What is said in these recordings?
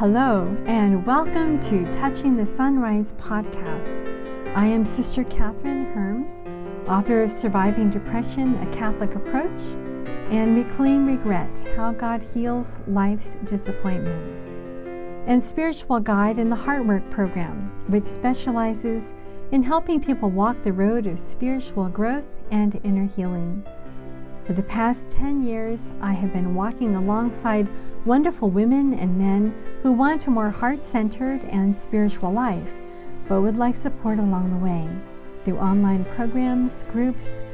Hello, and welcome to Touching the Sunrise podcast. I am Sister Catherine Herms, author of Surviving Depression, A Catholic Approach, and Reclaim Regret, How God Heals Life's Disappointments, and spiritual guide in the Heartwork program, which specializes in helping people walk the road of spiritual growth and inner healing. For the past 10 years, I have been walking alongside wonderful women and men who want a more heart-centered and spiritual life, but would like support along the way through online programs, groups,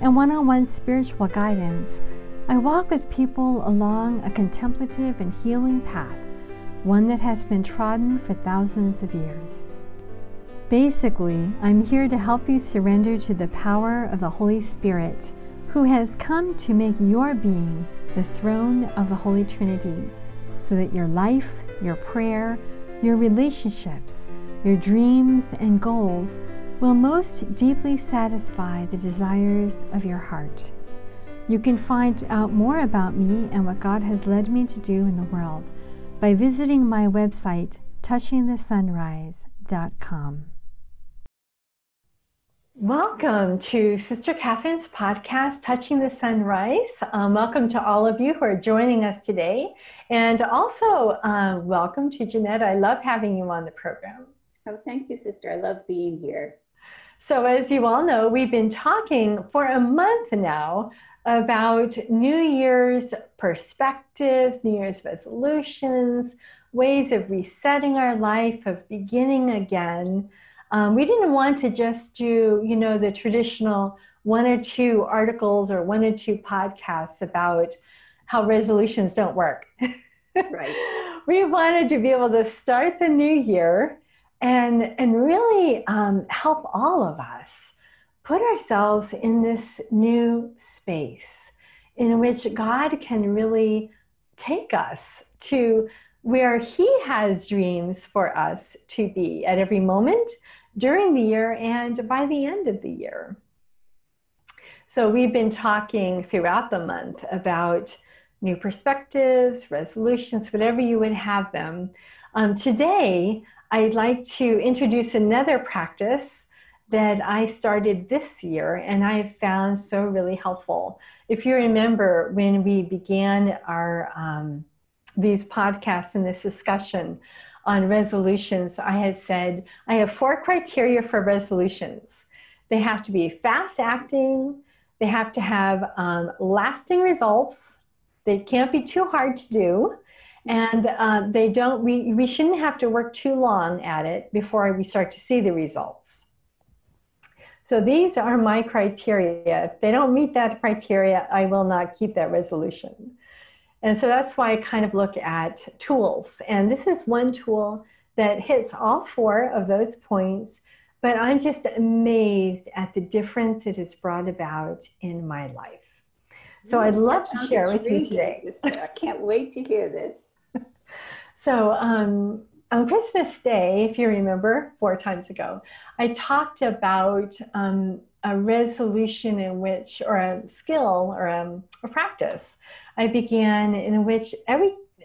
and one-on-one spiritual guidance. I walk with people along a contemplative and healing path, one that has been trodden for thousands of years. Basically, I'm here to help you surrender to the power of the Holy Spirit, who has come to make your being the throne of the Holy Trinity, so that your life, your prayer, your relationships, your dreams and goals will most deeply satisfy the desires of your heart. You can find out more about me and what God has led me to do in the world by visiting my website, touchingthesunrise.com. Welcome to Sister Catherine's podcast, Touching the Sunrise. Welcome to all of you who are joining us today. And also, welcome to Jeanette. I love having you on the program. Oh, thank you, Sister. I love being here. So as you all know, we've been talking for a month now about New Year's perspectives, New Year's resolutions, ways of resetting our life, of beginning again. We didn't want to just do, the traditional one or two articles or one or two podcasts about how resolutions don't work. Right. We wanted to be able to start the new year and really help all of us put ourselves in this new space in which God can really take us to where He has dreams for us to be at every moment, during the year, and by the end of the year. So we've been talking throughout the month about new perspectives, resolutions, whatever you would have them. Today, I'd like to introduce another practice that I started this year and I have found so really helpful. If you remember when we began our these podcasts and this discussion on resolutions, I had said, I have 4 criteria for resolutions. They have to be fast acting, they have to have lasting results, they can't be too hard to do, and we shouldn't have to work too long at it before we start to see the results. So these are my criteria. If they don't meet that criteria, I will not keep that resolution. And so that's why I kind of look at tools. And this is one tool that hits all 4 of those points, but I'm just amazed at the difference it has brought about in my life. So I'd love to share with you today. I can't wait to hear this. So on Christmas Day, if you remember, 4 times ago, I talked about a resolution in which, or a skill or a practice I began in which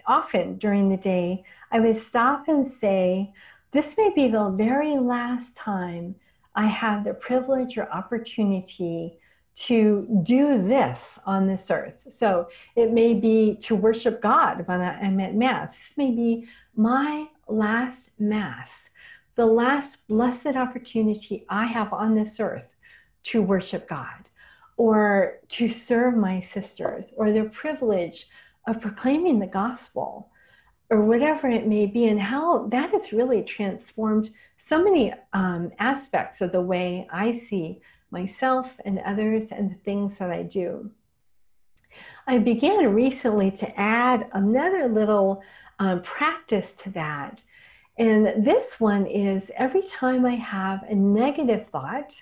often during the day, I would stop and say, this may be the very last time I have the privilege or opportunity to do this on this earth. So it may be to worship God when I'm at Mass. This may be my last Mass, the last blessed opportunity I have on this earth to worship God, or to serve my sisters, or the privilege of proclaiming the gospel, or whatever it may be, and how that has really transformed so many aspects of the way I see myself and others and the things that I do. I began recently to add another little practice to that, and this one is every time I have a negative thought.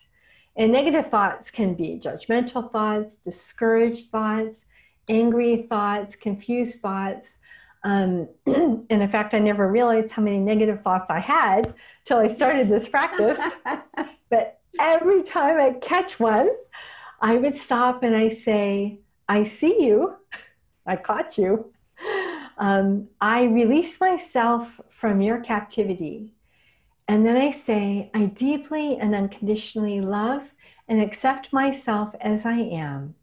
And negative thoughts can be judgmental thoughts, discouraged thoughts, angry thoughts, confused thoughts. And in fact, I never realized how many negative thoughts I had till I started this practice. But every time I catch one, I would stop and I say, I see you. I caught you. I release myself from your captivity. And then I say, I deeply and unconditionally love and accept myself as I am.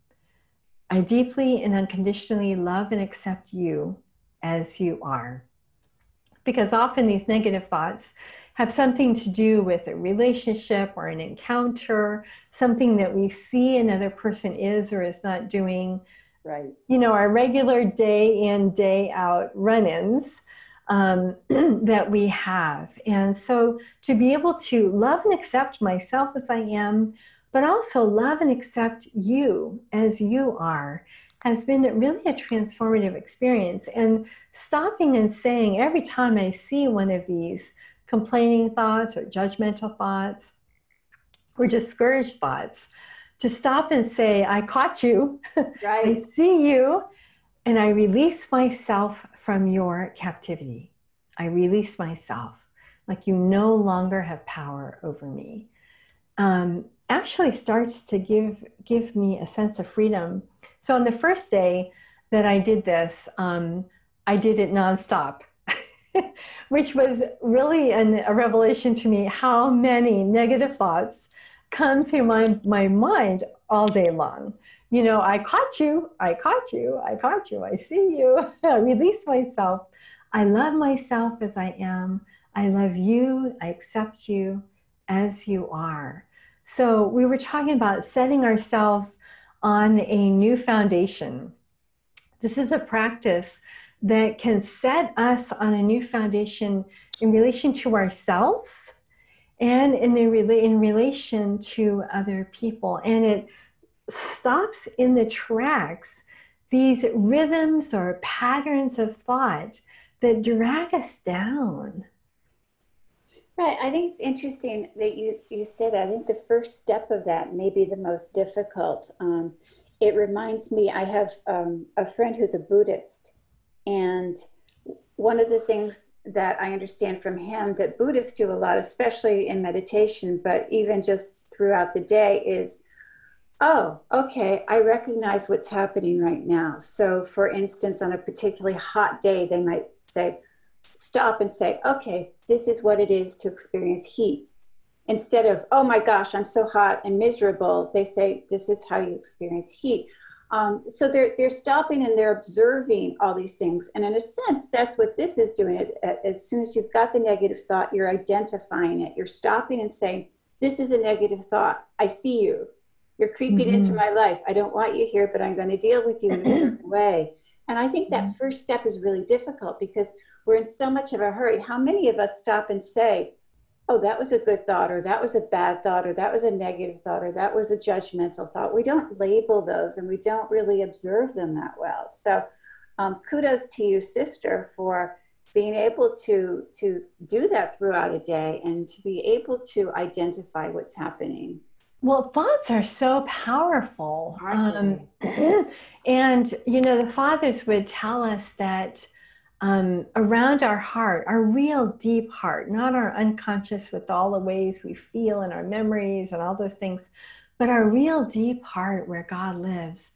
I deeply and unconditionally love and accept you as you are. Because often these negative thoughts have something to do with a relationship or an encounter, something that we see another person is or is not doing. Right. You know, our regular day in, day out run-ins that we have. And so to be able to love and accept myself as I am, but also love and accept you as you are, has been really a transformative experience. And stopping and saying, every time I see one of these complaining thoughts or judgmental thoughts or discouraged thoughts, to stop and say, I caught you, right. I see you, and I release myself from your captivity. I release myself, like you no longer have power over me. Actually starts to give me a sense of freedom. So on the first day that I did this, I did it nonstop, which was really a revelation to me, how many negative thoughts come through my mind all day long. You know, I caught you, I caught you, I caught you, I see you, I release myself. I love myself as I am. I love you, I accept you as you are. So we were talking about setting ourselves on a new foundation. This is a practice that can set us on a new foundation in relation to ourselves and in relation to other people. And it stops in the tracks these rhythms or patterns of thought that drag us down. Right. I think it's interesting that you say that. I think the first step of that may be the most difficult. It reminds me, I have a friend who's a Buddhist. And one of the things that I understand from him that Buddhists do a lot, especially in meditation, but even just throughout the day, is, oh, okay, I recognize what's happening right now. So for instance, on a particularly hot day, they might say, stop and say, okay, this is what it is to experience heat. Instead of, oh my gosh, I'm so hot and miserable, they say, this is how you experience heat. So they're stopping and they're observing all these things. And in a sense, that's what this is doing. As soon as you've got the negative thought, you're identifying it. You're stopping and saying, this is a negative thought. I see you. You're creeping into my life. I don't want you here, but I'm going to deal with you in a certain way. And I think that first step is really difficult because we're in so much of a hurry. How many of us stop and say, oh, that was a good thought, or that was a bad thought, or that was a negative thought, or that was a judgmental thought? We don't label those and we don't really observe them that well. So kudos to you, sister, for being able to do that throughout a day and to be able to identify what's happening. Well, thoughts are so powerful. And, you know, the fathers would tell us that around our heart, our real deep heart, not our unconscious with all the ways we feel and our memories and all those things, but our real deep heart where God lives,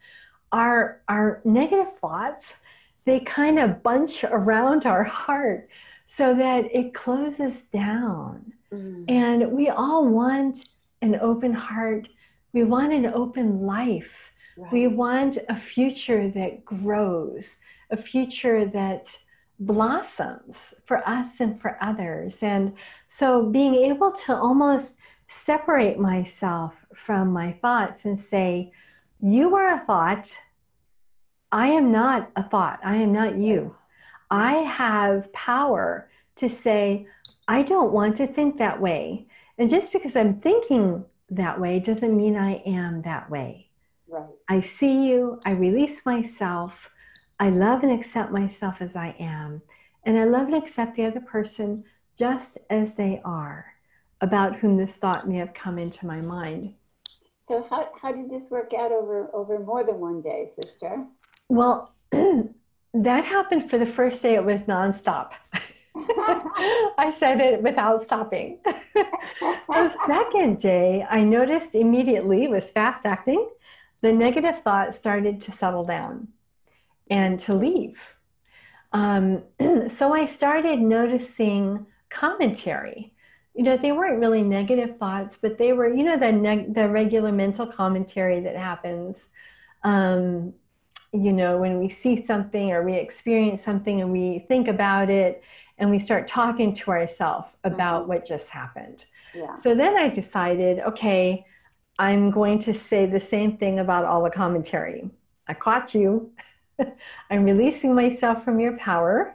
our negative thoughts, they kind of bunch around our heart so that it closes down. And we all want an open heart. We want an open life. Right. We want a future that grows, a future that blossoms for us and for others. And so being able to almost separate myself from my thoughts and say, you are a thought. I am not a thought. I am not you. I have power to say, I don't want to think that way. And just because I'm thinking that way doesn't mean I am that way. Right. I see you, I release myself, I love and accept myself as I am, and I love and accept the other person just as they are, about whom this thought may have come into my mind. So how did this work out over more than one day, sister? Well, that happened for the first day. It was nonstop. I said it without stopping. The second day, I noticed immediately, it was fast acting, the negative thought started to settle down and to leave. So I started noticing commentary. You know, they weren't really negative thoughts, but they were, you know, the regular mental commentary that happens, you know, when we see something or we experience something and we think about it and we start talking to ourselves about what just happened. Yeah. So then I decided, okay, I'm going to say the same thing about all the commentary. I caught you. I'm releasing myself from your power.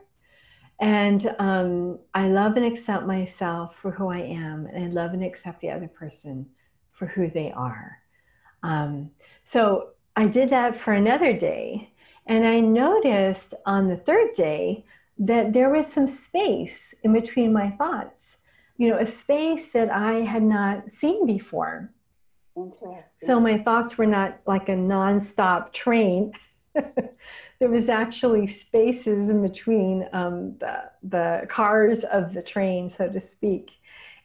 And I love and accept myself for who I am. And I love and accept the other person for who they are. So I did that for another day. And I noticed on the third day that there was some space in between my thoughts. You know, a space that I had not seen before. Interesting. So my thoughts were not like a nonstop train. There was actually spaces in between the cars of the train, so to speak.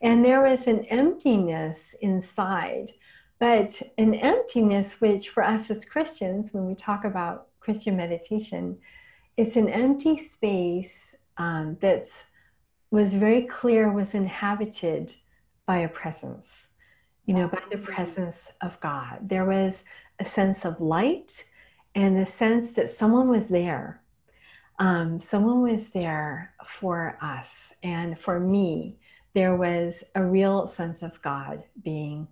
And there was an emptiness inside, but an emptiness which for us as Christians, when we talk about Christian meditation, it's an empty space that was very clear was inhabited by a presence, you know, by the presence of God. There was a sense of light and the sense that someone was there. Someone was there for us. And for me, there was a real sense of God being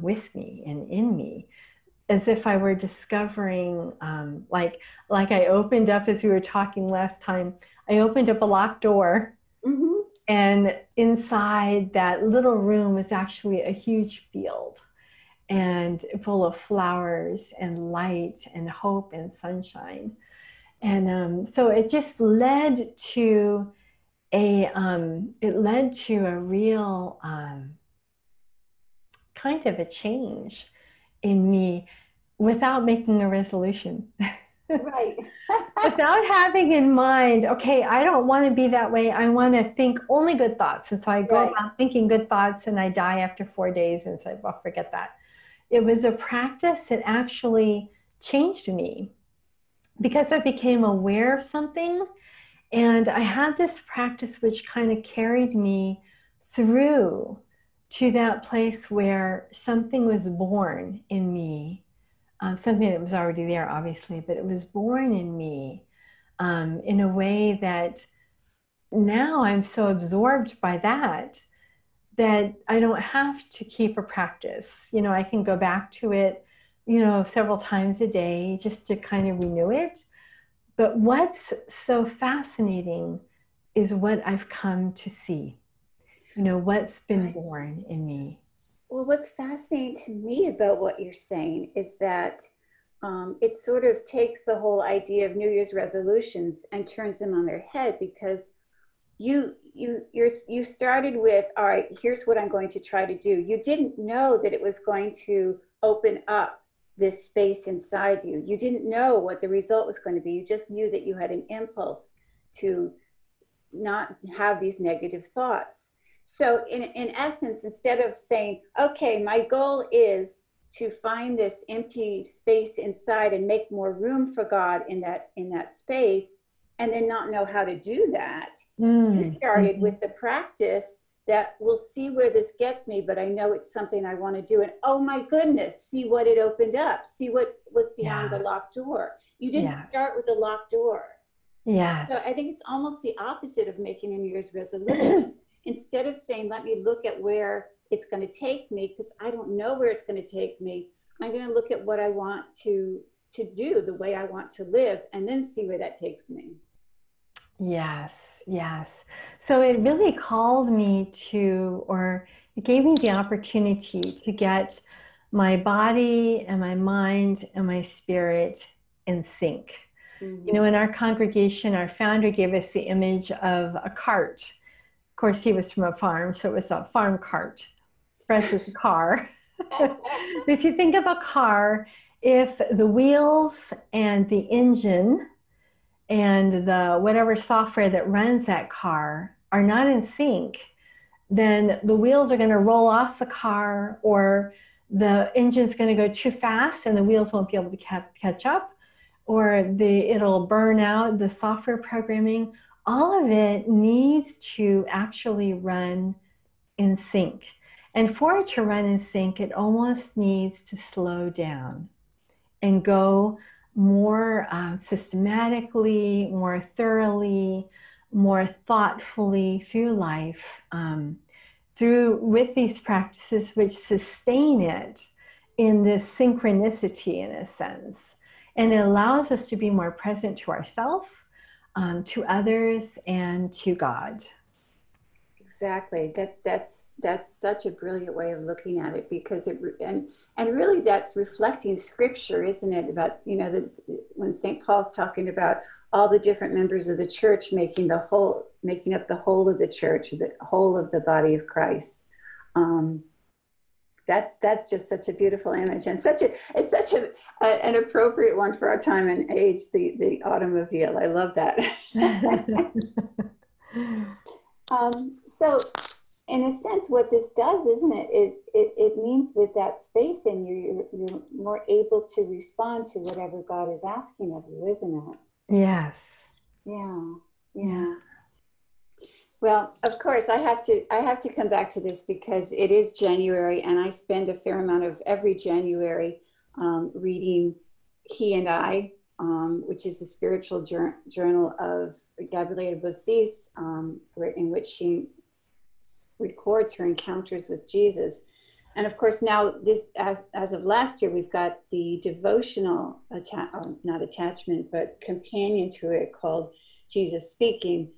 with me and in me, as if I were discovering, like I opened up, as we were talking last time, I opened up a locked door. Mm-hmm. And inside that little room was actually a huge field, and full of flowers and light and hope and sunshine. And so it just led to a real kind of a change in me without making a resolution. Right. Without having in mind, okay, I don't want to be that way. I want to think only good thoughts. And so I go about thinking good thoughts and I die after 4 days and say, well, forget that. It was a practice that actually changed me because I became aware of something. And I had this practice which kind of carried me through to that place where something was born in me, something that was already there, obviously, but it was born in me in a way that now I'm so absorbed by that I don't have to keep a practice. You know, I can go back to it, you know, several times a day just to kind of renew it. But what's so fascinating is what I've come to see, you know, what's been born in me. Well, what's fascinating to me about what you're saying is that it sort of takes the whole idea of New Year's resolutions and turns them on their head, because you started with, all right, here's what I'm going to try to do. You didn't know that it was going to open up this space inside you. You didn't know what the result was going to be. You just knew that you had an impulse to not have these negative thoughts. So in essence, instead of saying, okay, my goal is to find this empty space inside and make more room for God in that space, and then not know how to do that. Mm. You started with the practice that we'll see where this gets me, but I know it's something I want to do. And oh my goodness, see what it opened up. See what was behind the locked door. You didn't start with the locked door. Yeah. So I think it's almost the opposite of making a New Year's resolution. Instead of saying, let me look at where it's going to take me, because I don't know where it's going to take me. I'm going to look at what I want to do, the way I want to live, and then see where that takes me. Yes, yes. So it really called me to, or it gave me the opportunity to get my body and my mind and my spirit in sync. Mm-hmm. You know, in our congregation, our founder gave us the image of a cart. Of course, he was from a farm, so it was a farm cart. For us, it's a car. If you think of a car, if the wheels and the engine and the whatever software that runs that car are not in sync, then the wheels are going to roll off the car, or the engine's going to go too fast and the wheels won't be able to catch up, or it'll burn out, the software programming, all of it needs to actually run in sync. And for it to run in sync, it almost needs to slow down and go more systematically, more thoroughly, more thoughtfully through life, with these practices which sustain it in this synchronicity, in a sense. And it allows us to be more present to ourselves, to others, and to God. Exactly. That's such a brilliant way of looking at it, because it and really that's reflecting Scripture, isn't it? About, you know, when St. Paul's talking about all the different members of the church making up the whole of the church, the whole of the body of Christ. That's just such a beautiful image, and it's such an appropriate one for our time and age. The automobile, I love that. So in a sense, what this does, isn't it, it means with that space in you, you're more able to respond to whatever God is asking of you, isn't it? Yes. Yeah. Well, of course, I have to come back to this, because it is January, and I spend a fair amount of every January reading He and I, which is the spiritual journal of Gabrielle Bossis, in which she records her encounters with Jesus. And of course, now this, as of last year, we've got the devotional, companion to it called Jesus Speaking,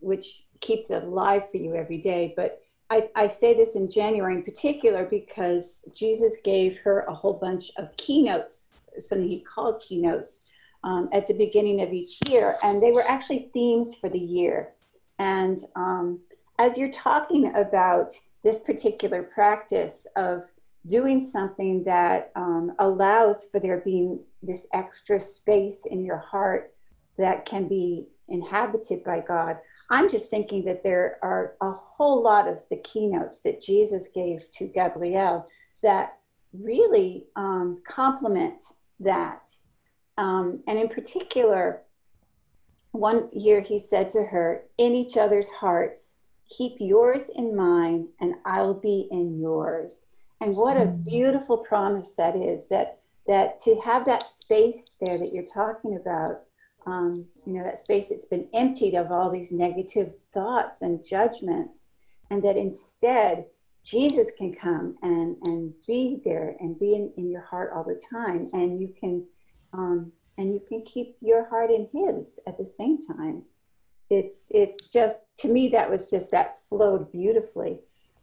which keeps it alive for you every day. But I say this in January in particular because Jesus gave her a whole bunch of keynotes, something he called keynotes, at the beginning of each year. And they were actually themes for the year. And as you're talking about this particular practice of doing something that allows for there being this extra space in your heart that can be inhabited by God, I'm just thinking that there are a whole lot of the keynotes that Jesus gave to Gabrielle that really complement that. And in particular, one year he said to her, "In each other's hearts, keep yours in mine, and I'll be in yours." And what a beautiful promise that is, that to have that space there that you're talking about, that space that's been emptied of all these negative thoughts and judgments, and that instead Jesus can come and be there and be in your heart all the time, and you can keep your heart in his at the same time. It's just, to me, that flowed beautifully.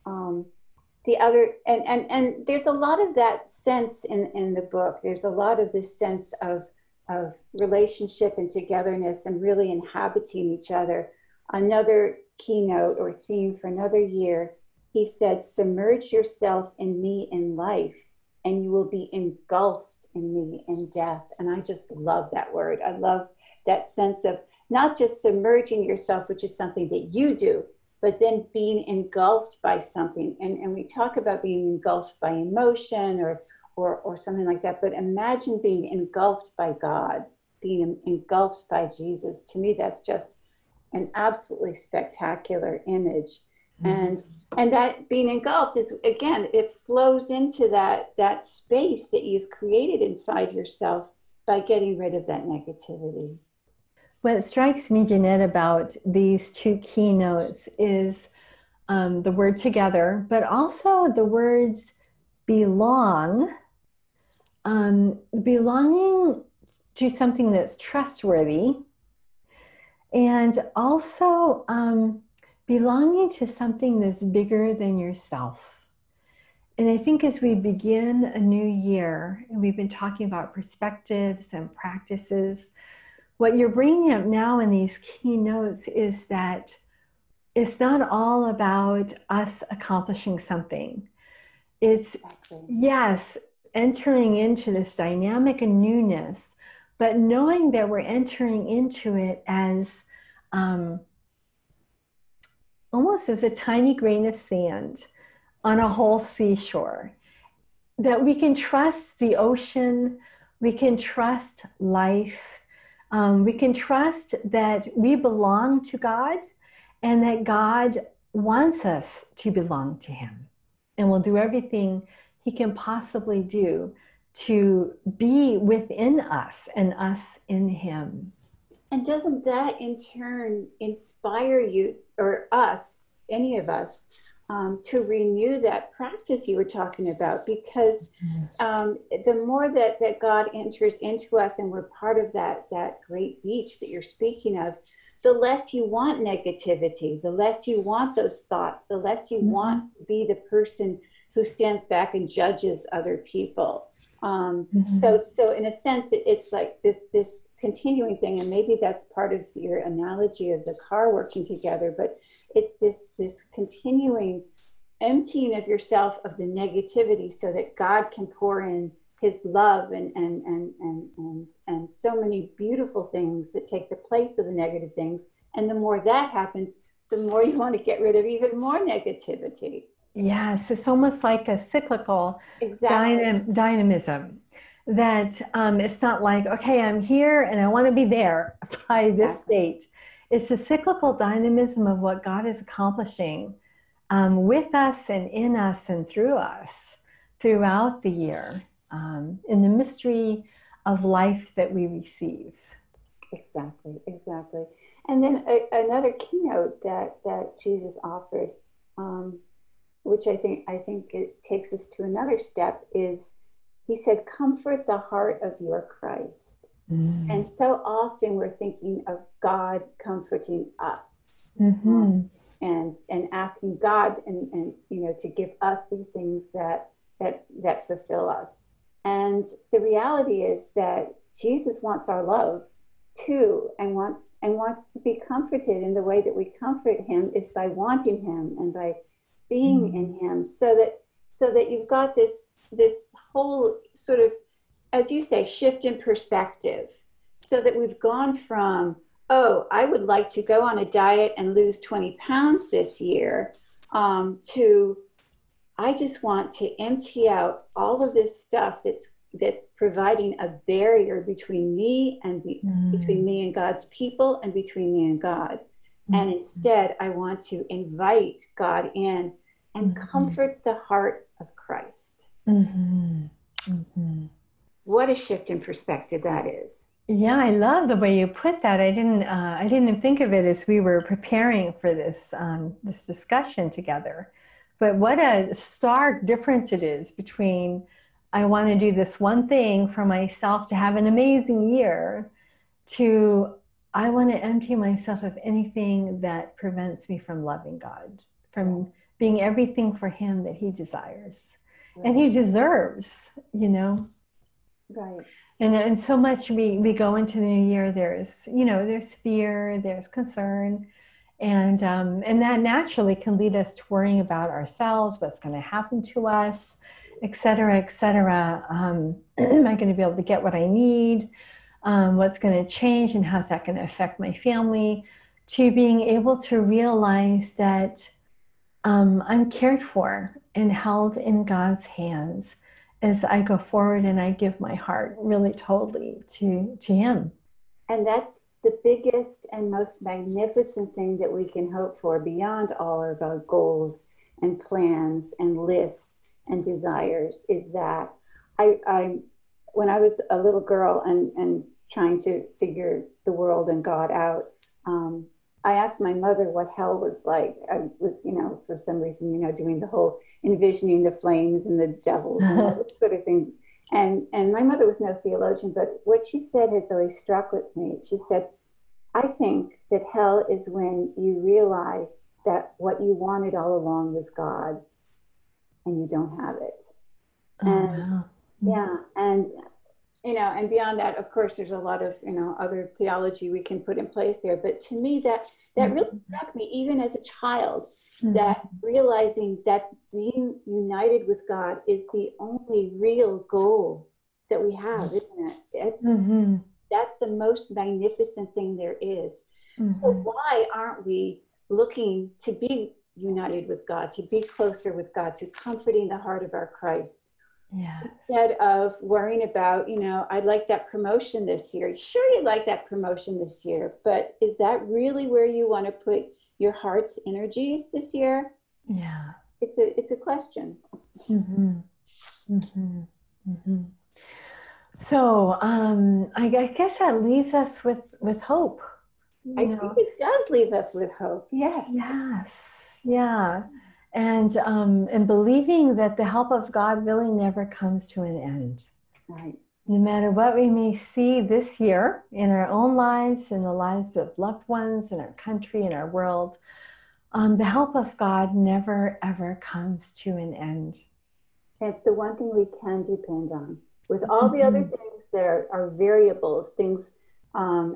The other, and there's a lot of that sense in the book. There's a lot of this sense of relationship and togetherness and really inhabiting each other. Another keynote or theme for another year, he said, "Submerge yourself in me in life, and you will be engulfed in me in death." And I just love that word. I love that sense of not just submerging yourself, which is something that you do, but then being engulfed by something. And we talk about being engulfed by emotion or something like that, but imagine being engulfed by God, being engulfed by Jesus. To me, that's just an absolutely spectacular image. Mm-hmm. And that being engulfed is, again, it flows into that space that you've created inside yourself by getting rid of that negativity. What strikes me, Jeanette, about these two keynotes is the word together, but also the words belong, belonging to something that's trustworthy, and also belonging to something that's bigger than yourself. And I think as we begin a new year, and we've been talking about perspectives and practices, what you're bringing up now in these keynotes is that it's not all about us accomplishing something. It's, yes, entering into this dynamic and newness, but knowing that we're entering into it as almost as a tiny grain of sand on a whole seashore, that we can trust the ocean We can trust life. We can trust that we belong to God and that God wants us to belong to Him and will do everything He can possibly do to be within us and us in Him. And doesn't that in turn inspire you or us, any of us, to renew that practice you were talking about? Because the more that God enters into us and we're part of that great beach that you're speaking of, the less you want negativity, the less you want those thoughts, the less you want to be the person who stands back and judges other people. So in a sense, it's like this continuing thing, and maybe that's part of your analogy of the car working together, but it's this continuing emptying of yourself of the negativity so that God can pour in His love and so many beautiful things that take the place of the negative things. And the more that happens, the more you want to get rid of even more negativity. Yes, it's almost like a cyclical dynamism that it's not like, okay, I'm here and I want to be there by this date. It's a cyclical dynamism of what God is accomplishing with us and in us and through us throughout the year in the mystery of life that we receive. Exactly. And then another keynote that Jesus offered, which I think it takes us to another step, is He said, comfort the heart of your Christ. And so often we're thinking of God comforting us and asking God and you know, to give us these things that fulfill us. And the reality is that Jesus wants our love too, and wants to be comforted, in the way that we comfort Him is by wanting Him and by being in Him, so that you've got this whole sort of, as you say, shift in perspective, so that we've gone from, oh, I would like to go on a diet and lose 20 pounds this year, to I just want to empty out all of this stuff that's providing a barrier between me and between me and God's people and between me and God. And instead, I want to invite God in and comfort the heart of Christ. What a shift in perspective that is. Yeah, I love the way you put that. I didn't think of it as we were preparing for this discussion together. But what a stark difference it is between I want to do this one thing for myself to have an amazing year, to I want to empty myself of anything that prevents me from loving God, from being everything for Him that He desires and He deserves, you know? Right. And so much we go into the new year, there's fear, there's concern, and that naturally can lead us to worrying about ourselves, what's going to happen to us, et cetera, et cetera. Am I going to be able to get what I need? What's going to change, and how's that going to affect my family? To being able to realize that I'm cared for and held in God's hands as I go forward and I give my heart really totally to Him. And that's the biggest and most magnificent thing that we can hope for, beyond all of our goals and plans and lists and desires, is that when I was a little girl and trying to figure the world and God out, I asked my mother what hell was like. I was, for some reason, doing the whole envisioning the flames and the devils and all that sort of thing. And my mother was no theologian, but what she said has always struck with me. She said, I think that hell is when you realize that what you wanted all along was God and you don't have it. Yeah. And beyond that, of course, there's a lot of, other theology we can put in place there. But to me, that really struck me, even as a child, that realizing that being united with God is the only real goal that we have, isn't it? That's the most magnificent thing there is. So why aren't we looking to be united with God, to be closer with God, to comforting the heart of our Christ? Yes. Instead of worrying about, you know, I'd like that promotion this year. Sure, you'd like that promotion this year, but is that really where you want to put your heart's energies this year? Yeah. It's a question. Mm-hmm. Mm-hmm. Mm-hmm. So I guess that leaves us with hope. I think it does leave us with hope. Yes. Yes. Yeah. And believing that the help of God really never comes to an end. Right. No matter what we may see this year in our own lives, in the lives of loved ones, in our country, in our world, the help of God never, ever comes to an end. It's the one thing we can depend on. With all the other things that are variables, things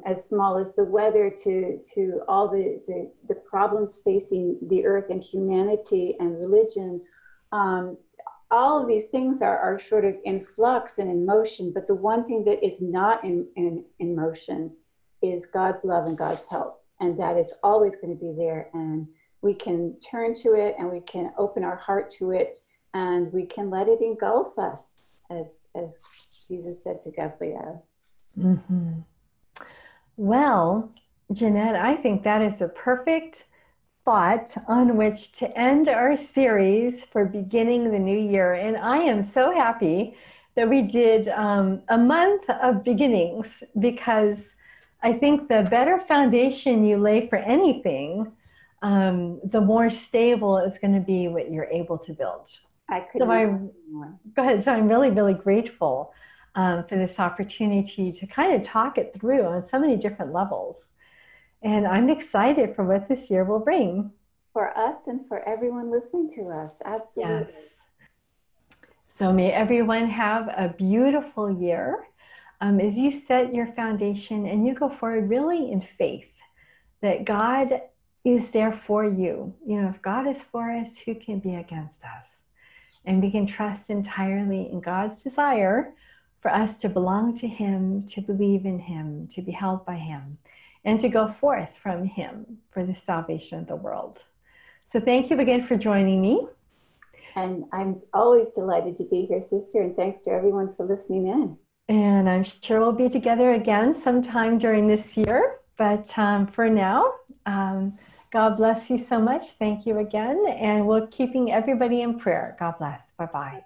as small as the weather to all the problems facing the earth and humanity and religion, all of these things are sort of in flux and in motion, but the one thing that is not in motion is God's love and God's help. And that is always going to be there. And we can turn to it and we can open our heart to it and we can let it engulf us, as Jesus said to Gabrielle. Mm-hmm. Well, Jeanette, I think that is a perfect thought on which to end our series for beginning the new year. And I am so happy that we did a month of beginnings, because I think the better foundation you lay for anything, the more stable is going to be what you're able to build. So I'm really, really grateful for this opportunity to kind of talk it through on so many different levels. And I'm excited for what this year will bring. For us and for everyone listening to us. Absolutely. Yes. So may everyone have a beautiful year as you set your foundation and you go forward really in faith that God is there for you. You know, if God is for us, who can be against us? And we can trust entirely in God's desire for us to belong to Him, to believe in Him, to be held by Him, and to go forth from Him for the salvation of the world. So thank you again for joining me. And I'm always delighted to be here, sister, and thanks to everyone for listening in. And I'm sure we'll be together again sometime during this year. But for now, God bless you so much. Thank you again. And we're keeping everybody in prayer. God bless. Bye-bye.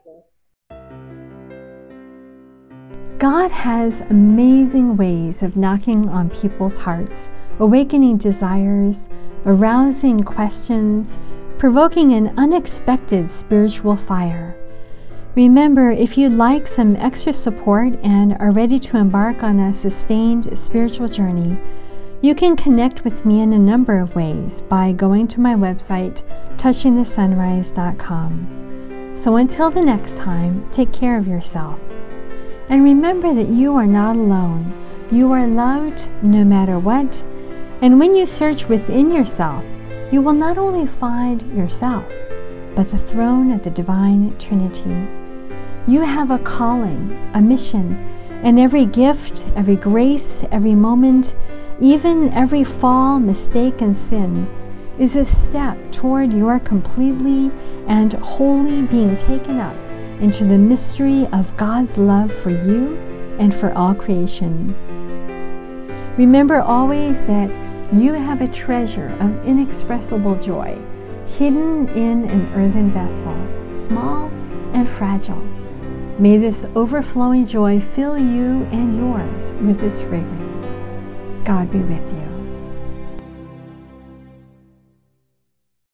God has amazing ways of knocking on people's hearts, awakening desires, arousing questions, provoking an unexpected spiritual fire. Remember, if you'd like some extra support and are ready to embark on a sustained spiritual journey, you can connect with me in a number of ways by going to my website, touchingthesunrise.com. So until the next time, take care of yourself. And remember that you are not alone. You are loved no matter what. And when you search within yourself, you will not only find yourself, but the throne of the Divine Trinity. You have a calling, a mission, and every gift, every grace, every moment, even every fall, mistake, and sin is a step toward your completely and wholly being taken up into the mystery of God's love for you and for all creation. Remember always that you have a treasure of inexpressible joy hidden in an earthen vessel, small and fragile. May this overflowing joy fill you and yours with its fragrance. God be with you.